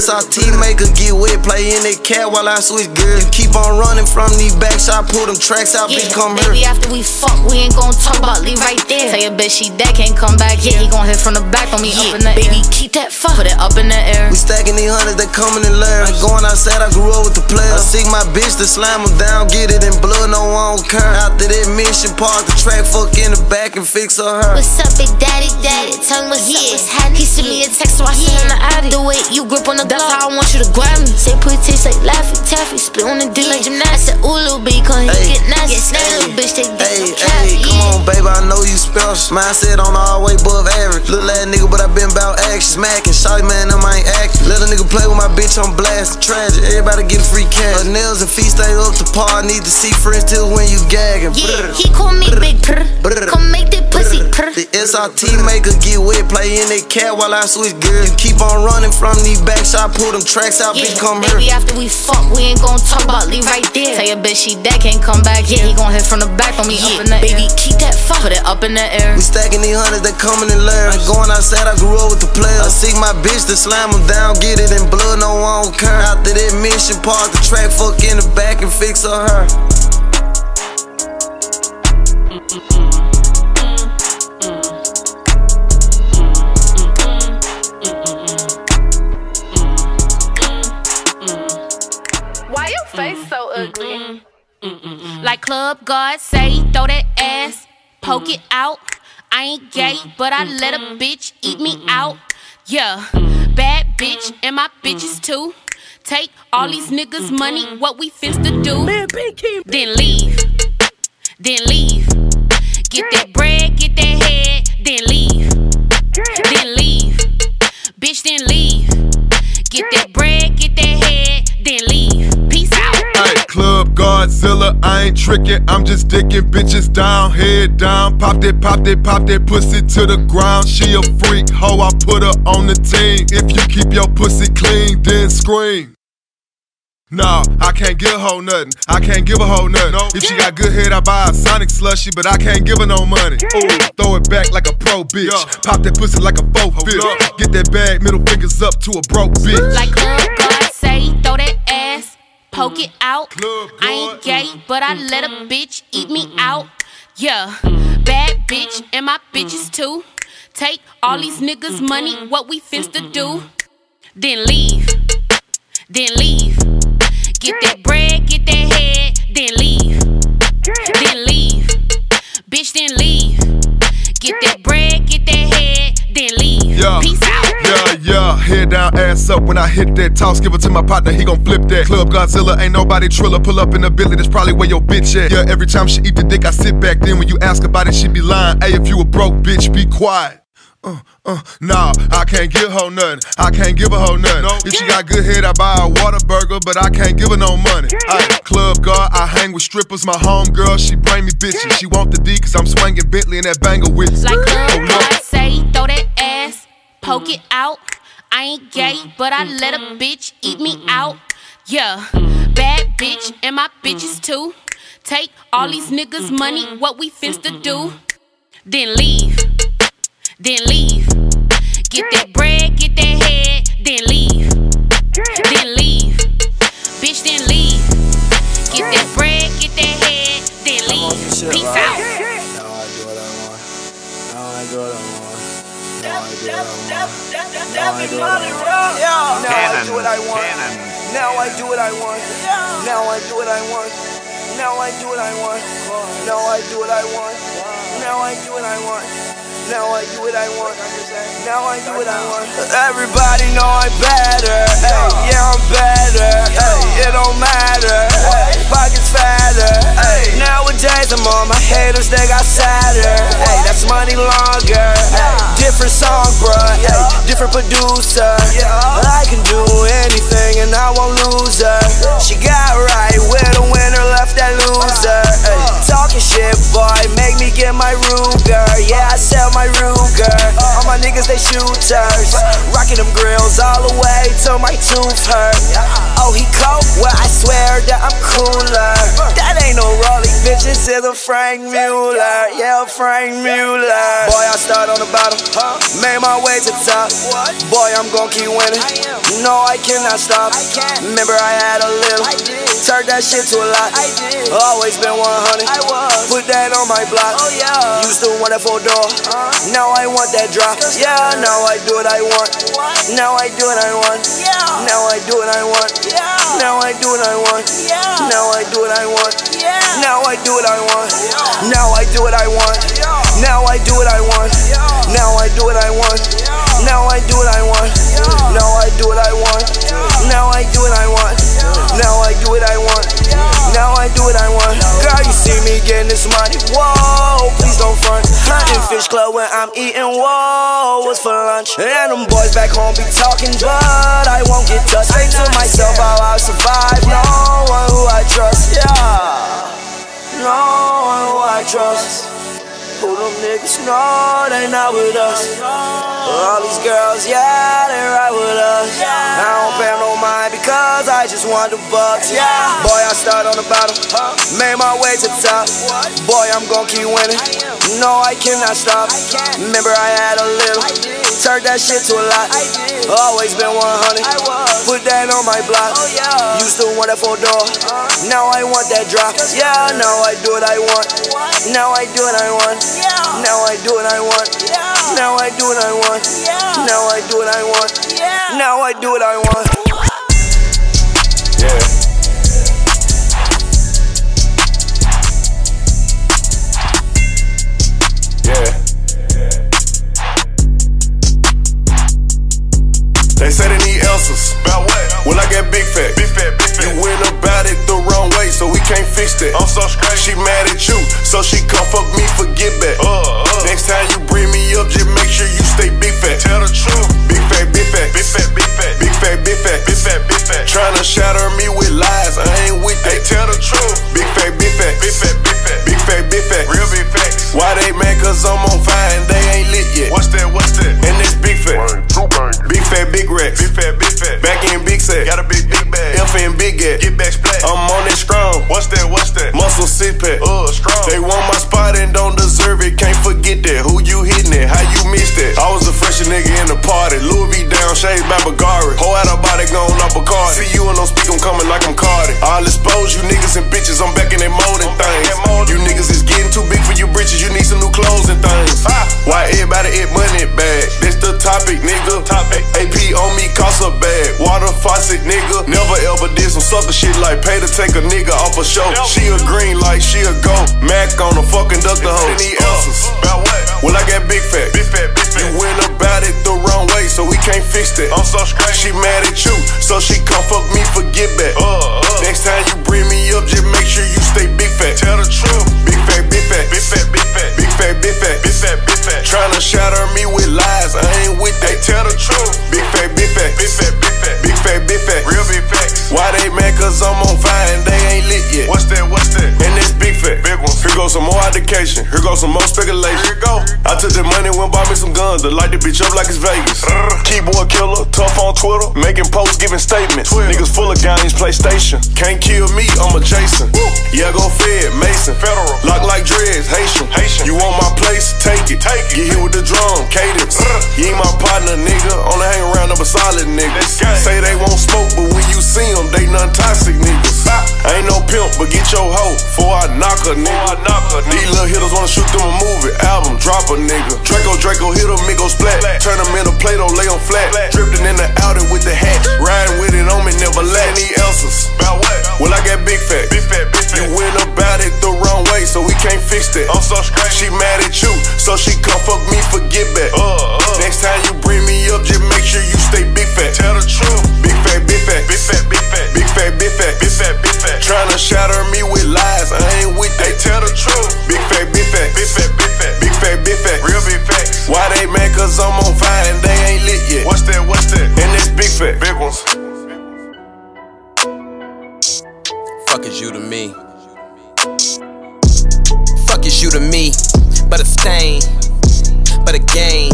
SRT maker get wet, play in that cat while I switch gears. Keep on running from these backs, I pull them tracks out, yeah, bitch, come baby, here. After we fuck, we ain't gon' talk about leave right there. Tell your bitch she dead, can't come back, yeah, he gon' hit from the back, don't be up in the baby, air. Baby, keep that fuck, put it up in the air. We stacking these hundreds, they coming in layers. I going outside, I grew up with the players. I seek my bitch to slam them down, get it in blood, no one don't care. After that mission, park the track, fuck in the back and fix her. What's up, big daddy, daddy, tell me what's up, what's happening? He sent me a text, so I sent him the Audi. The way you grip on the that's how I want you to grab me. Say pretty tits like Laffy Taffy, split on the D like gymnastics. I said, ooh, little B, cause he get nasty. That little bitch, they get nasty. Come on, baby, I know you special. Mindset on all way above average. Little ass nigga, but I been bout action. Smacking, shawty man, them ain't acting. Little nigga play with my bitch, I'm blasting. Tragic, everybody get a free cash. Her nails and feet stay up to par. Need to see friends till when you gagging. Yeah, he call me Big Purr. Come make that pussy purr. The SRT maker get wet, play in that cat while I switch gears. You keep on running from these backs, I pull them tracks out, bitch, come here. Baby, after we fuck, we ain't gon' talk about leave right there. Tell your bitch she dead, can't come back, yeah, he gon' hit from the back, don't be up in the baby, air. Baby, keep that fuck, put it up in the air. We stacking these hundreds, they coming in layers. I going outside, I grew up with the players. I seek my bitch to slam them down, get it in blood, no one don't care. After that mission, park the track, fuck in the back and fix her her. So ugly. Like club guards say, throw that ass, poke it out. I ain't gay, but I let a bitch eat me out. Yeah, bad bitch, and my bitches too. Take all these niggas' money, what we finna to do. Then leave, then leave. Get that bread, get that head, then leave, then leave. Bitch, then leave. Get that bread, get that head, then leave. Club Godzilla, I I ain't tricking, I'm just dicking bitches down, head down. Pop that pussy to the ground. She a freak, hoe, I put her on the team. If you keep your pussy clean, then scream. Nah, I can't give a hoe nothing. I can't give a hoe nothing. If she got good head, I buy a Sonic slushie, but I can't give her no money. Ooh, throw it back like a pro bitch. Pop that pussy like a faux-fist. Get that bag, middle fingers up to a broke bitch. Like Club God say, throw that ass, poke it out. I ain't gay, but I let a bitch eat me out. Yeah, bad bitch, and my bitches too. Take all these niggas' money, what we finsta do. Then leave, then leave. Get that bread, get that head, then leave. Then leave. Bitch, then leave. Get that bread, get that head, then leave. Yeah. Peace out. Yeah, yeah. Head down, ass up. When I hit that toss, give it to my partner, he gon' flip that. Club Godzilla, ain't nobody triller. Pull up in the Billy, that's probably where your bitch at. Yeah, every time she eat the dick, I sit back. Then when you ask about it, she be lying. Hey, if you a broke bitch, be quiet. Nah, I can't give her nothing. I can't give a hoe nothing. If she got good head, I buy a Whataburger, but I can't give her no money. I Club guard, I hang with strippers. My homegirl, she bring me bitches. She want the D, cause I'm swinging Bentley in that banger with. Like Club guard say, throw that ass, poke it out. I ain't gay, but I let a bitch eat me out. Yeah, bad bitch, and my bitches too. Take all these niggas' money, what we finsta do. Then leave. Then leave. Get that bread, get that head, then leave. Then leave. Bitch, then leave. Get that bread, get that head, then leave. Peace out. Now I do what I want. Now I do what I want. Now I do what I want. Now I do what I want. Now I do what I want. Now I do what I want. Now I do what I want. Now I do what I want. Now I do what I want. Now I do what I want. Now I do what I want. Now I do what I want. Everybody know I'm better. Ay, yeah, I'm better. Ay, it don't matter. Ay, pockets fatter. Ay, nowadays I'm on my haters, they got sadder. Ay, that's money longer. Ay, different song, bruh. Ay, different producer. But I can do anything and I won't lose her. She got right with a winner, left that loser. Ay, talking shit, boy, make me get my Ruger. Yeah, I sell my Ruger. All my niggas, they shooters. Rocking them grills all the way till my tooth hurt. Oh, he cold? Well, I swear that I'm cooler. That ain't no rolling, bitch, this is a Frank Mueller. Yeah, Frank Mueller. Boy, I start on the bottom, made my way to top. Boy, I'm gon' keep winning. No, I cannot stop. Remember, I had a little, turned that shit to a lot. Always been 100, put that on my block. Used to want that full door, now I want that drop. Yeah, now I do what I want. Now I do what I want. Now I do what I want. Now I do what I want. Now I do what I want. Now I do what I want. Now I do what I want. Now I do what I want. Now I do what I want. Now I do what I want. Now I do what I want. Now I do what I want. Now I do what I want. Now I do what I want. Girl, you see me getting this money. Whoa, please don't front. Hunting Fish Club when I'm eating. Whoa, what's for lunch? And them boys back home be talking, but I won't get touched. Think to myself how I survive. No one who I trust. Yeah, no one who I trust. Who them niggas know they not with us. All these girls, yeah, they ride with us. I don't pay no mind because I just want the bucks. Yeah, boy, I start on the bottom, made my way to the top. Boy, I'm gon' keep winning. No, I cannot stop. Remember, I had a little, turned that shit to a lot. Always been 100, put that on my block. Used to want that full door, now I want that drop. Yeah, now I do what I want. Now I do what I want. Now I do what I want. Now I do what I want. Now I do what I want. Now I do what I want. Yeah. Yeah. They say they need answers. About what? Well, I got big fat. Big fat, big fat. You went about it the wrong way, so we can't fix that. I'm so straight. She mad at you, so she come fuck me for get back. Next time you bring me up, just make sure you stay big fat. Tell the truth. Big fat, big fat. Big fat, big fat. Big fat, big fat. Big fat, big fat. Tryna shatter me with lies, I ain't with that. Hey, tell the truth. Big fat, big fat. six-pack, strong. They want my spot and don't deserve it, can't forget that. Who you hitting it? How you missed it? I was the freshest nigga in the party. Louis V down, shades by Bagari. Whole out of body gone up a card. See you and don't speak, I'm coming like I'm Cardi. I'll expose you niggas and bitches, I'm back in that mode and things. You niggas is getting too big for you britches, you need some new clothes and things. Why everybody eat money bag? That's the topic, nigga. AP on me, cost a bag. Water faucet, nigga. Never ever did some sucker shit like pay to take a nigga off a show. She a green like she a go. Mac on a fucking duck the hoe. Any ounces? About what? Well, I got big fat. You went about it the wrong way, so we can't fix that. I'm so straight. She mad at you, so she come fuck me for get back. Next time you bring me up, just make sure you stay big fat. Tell the truth. Big fat, big fat, big fat, big fat, big fat, big fat, big fat, big fat. Tryna shatter me with lies, I ain't with that. Tell the truth. Big fat, big fat, big fat, big fat, big fat, big fat. Real big facts. Why they mad? Cause I'm on fire and they ain't lit yet. What's that? What's that? And this big fat. Big ones. Here goes some more education. Here goes some more speculation. Here it go. I took the money, went buy me some guns to light the bitch up like it's Vegas. Keyboard killer, tough on Twitter, making posts, giving statements. Twitter. Niggas full of games, PlayStation. Can't kill me, I'm a Jason. Woo. Yeah, go Fed, Mason. Federal. Lock like dreads, Haitian. Haitian. You want my place? Take it. Take it. Get here with the drum, cadence. You ain't my partner, nigga. Only hang around up a solid nigga. Say they won't smoke, but when you see them, they none toxic niggas. Ain't no pimp, but get your hoe before I knock her, nigga. These little hitters wanna shoot them a movie, album, drop a nigga. Draco hit them, it go splat. Turn them into Play-Doh, lay them flat. Drifting in the outer with the hat. Riding with it on me, never let any else's. About what? Well, I got big fat. Big fat, big fat. You went about it the wrong way, so we can't fix that. I'm so straight. She mad at you, so she come fuck me for get back. Next time you bring me up, just make sure you stay big fat. Tell the truth. Big fat, big fat, big fat, big fat, big fat, big fat, big fat, big fat. Tryna shatter me with lies, I ain't with that. Tell the truth. Big fat, big fat, big fat, big fat, big fat, big fat. Real big facts. Why they mad? Cause I'm on fire and they ain't lit yet. What's that? What's that? And it's big fat, big ones. Fuck is you to me? Fuck is you to me? But a stain, but a game.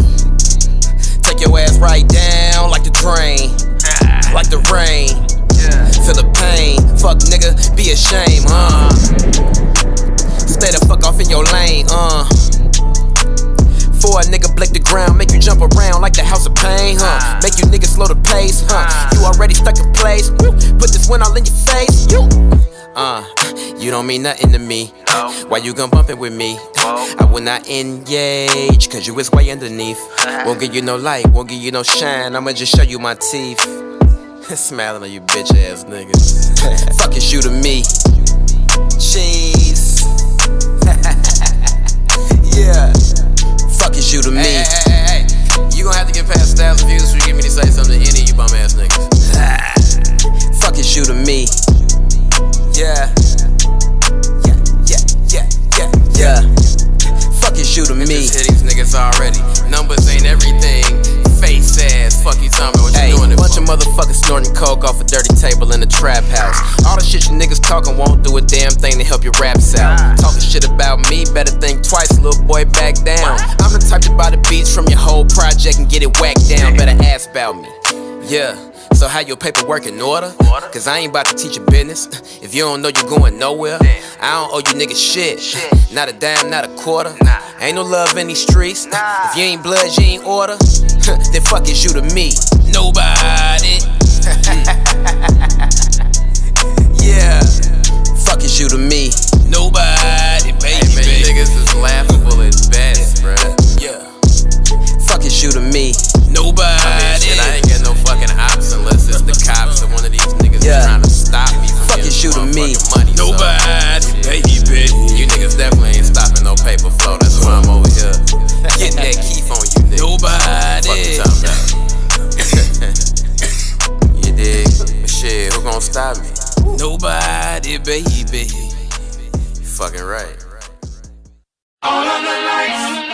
Take your ass right down like the drain, like the rain. Feel the pain. Fuck nigga, be ashamed, Stay the fuck off in your lane, For a nigga blake the ground, make you jump around like the house of pain, Make you niggas slow the pace, You already stuck in place, Put this one all in your face, You don't mean nothing to me, Why you gon' bump it with me? I will not engage, cause you is way underneath. Won't give you no light, won't give you no shine, I'ma just show you my teeth. Smiling on you bitch ass niggas. Fuck is you to me? Cheese. Yeah. Fuck is you to me? Hey, hey, hey, hey. You gon' have to get past 1,000 views for you get me to say something to any of you bum ass niggas. Fuck is you to me? Yeah. Yeah, yeah, yeah, yeah, yeah. Fuck is you to me? Just hit these niggas already. Numbers ain't everything. Face ass, fuck you, tell me what you doing it for. Bunch of motherfuckers snorting coke off a dirty table in a trap house. All the shit you niggas talking won't do a damn thing to help your raps out. Talking shit about me, better think twice, little boy, back down. I'm the type to buy the beats from your whole project and get it whacked down. Better ask about me, yeah. So how your paperwork in order? Cause I ain't about to teach you business. If you don't know you're going nowhere, I don't owe you niggas shit. Not a dime, not a quarter. Ain't no love in these streets. If you ain't blood, you ain't order. Then fuck is you to me? Nobody. Yeah. Fuck is you to me? Nobody, baby. Hey, man, niggas is laughable at best, bruh. Yeah. Fuck is you to me? Nobody. Shit, I ain't got no fucking ops unless it's the cops or one of these niggas trying to stop me from fuck is you to me? Money, nobody, so, baby, bitch. You niggas definitely ain't stopping no paper flow. That's why I'm over here getting that Keef on you niggas. Nobody. Fuck you talking about? You dig? But shit, who gon' stop me? Nobody, baby. You fucking right. All of the lights.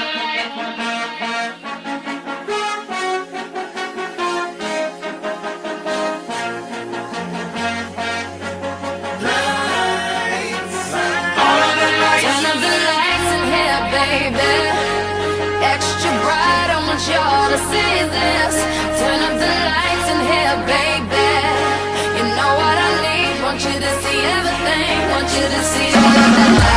Y'all to see this. Turn up the lights in here, baby. You know what I need. Want you to see everything. Want you to see all of the lights.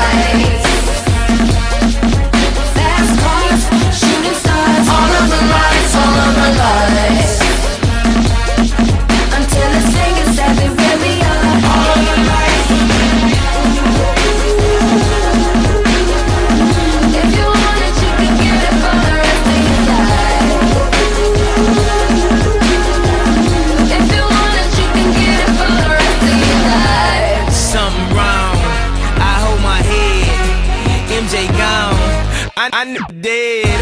I dead.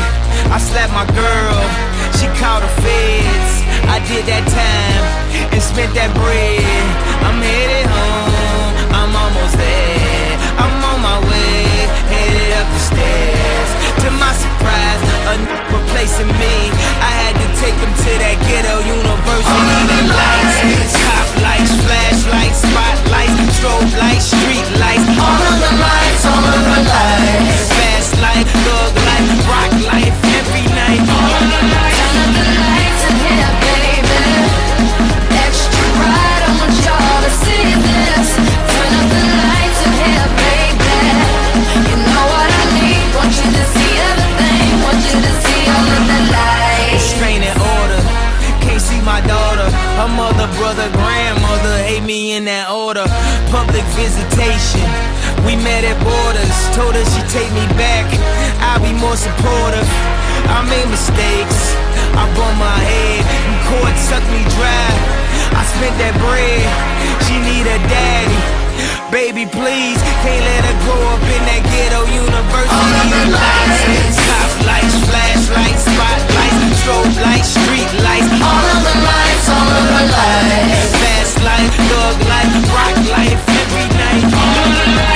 I slapped my girl, she called the feds. I did that time and spent that bread. I'm headed home, I'm almost there. I'm on my way, headed up the stairs. To my surprise, a replacing me. I had to take him to that ghetto university. All the lights, top lights, flashlights, spotlights, strobe lights, street lights. All of the lights, all of the lights. Fast life, thug life, rock life, every night. All of the lights, turn up the lights in here, baby. Extra bright, I want y'all to see this. Turn up the lights in here, baby. You know what I need, want you to see everything, want you to see all of the lights. Restraining order, can't see my daughter. Her mother, brother, grandmother, hate me in that order. Public visitation, we met at Borders. Told her she'd take me back, I'll be more supportive. I made mistakes, I bummed my head, and court sucked me dry. I spent that bread, she need a daddy. Baby please, can't let her grow up in that ghetto university. All of the lights, top lights, flashlights, spotlights, strobe lights, street lights. All of the lights, all of the lights. Fast life, thug life, rock life, every night. All of the lights.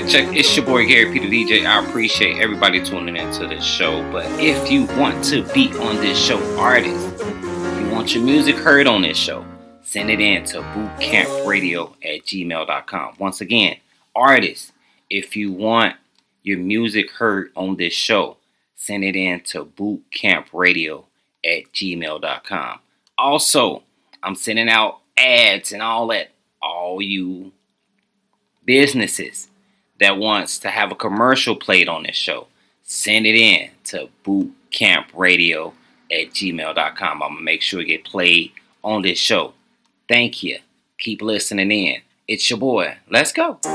Check, it's your boy Gary P the DJ. I appreciate everybody tuning into this show. But if you want to be on this show, artists, if you want your music heard on this show, send it in to bootcampradio@gmail.com. Once again, artists, if you want your music heard on this show, send it in to bootcampradio@gmail.com. Also, I'm sending out ads and all that. All you businesses that wants to have a commercial played on this show, send it in to bootcampradio@gmail.com. I'm going to make sure it get played on this show. Thank you. Keep listening in. It's your boy. Let's go. Baby,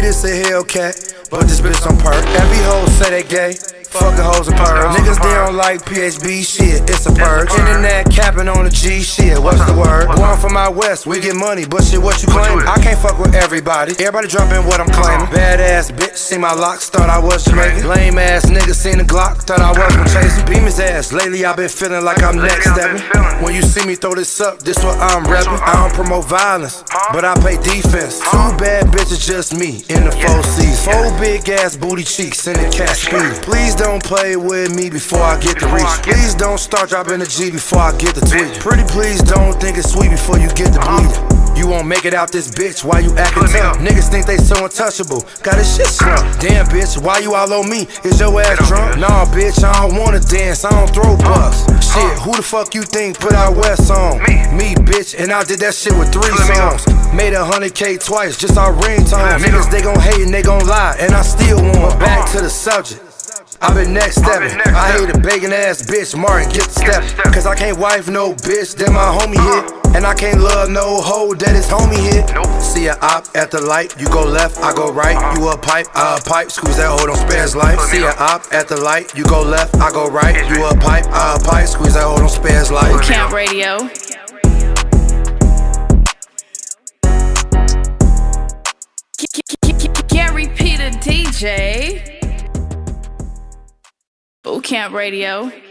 this a Hellcat, but this bitch on perk. Every hoe say they gay. Fuckin' hoes and perks. Niggas they don't like PHB shit, it's a purge. Internet capping on the G shit, what's the word? One from my west, we get money, but shit what you claim? I can't fuck with everybody, everybody dropping what I'm claiming. Badass bitch, seen my locks, thought I was Jamaican. Lame ass nigga, seen the Glock, thought I wasn't chasing. Beam his ass, lately I been feeling like I'm next stepping. When you see me throw this up, this what I'm repping. I don't promote violence, but I play defense. Two bad bitches, just me, in the 4 C's. Four big ass booty cheeks, in the cash speed. Please don't play with me before I get the reach. Please don't start dropping the G before I get the tweet. Pretty please don't think it's sweet before you get the bleeding. You won't make it out this bitch, why you acting tough? Niggas think they so untouchable, got his shit slumped. Damn bitch, why you all on me? Is your ass drunk? Nah bitch, I don't wanna dance, I don't throw bucks. Shit, who the fuck you think put out West on? Me bitch, and I did that shit with 3 songs. Made 100K twice, just our ringtone. Niggas they gon' hate and they gon' lie, and I still want. Back to the subject, I been next stepping. I hate a begging ass bitch, Martin, get the step. Cause I can't wife no bitch, that my homie hit. And I can't love no hoe, that his homie hit. See a op at the light, you go left, I go right. You a pipe, I a pipe, squeeze that hoe, don't spare his life. See a op at the light, you go left, I go right. You a pipe, I a pipe, squeeze that hoe, don't spare his life. Camp Radio. Can't repeat a DJ. Bootcamp Radio.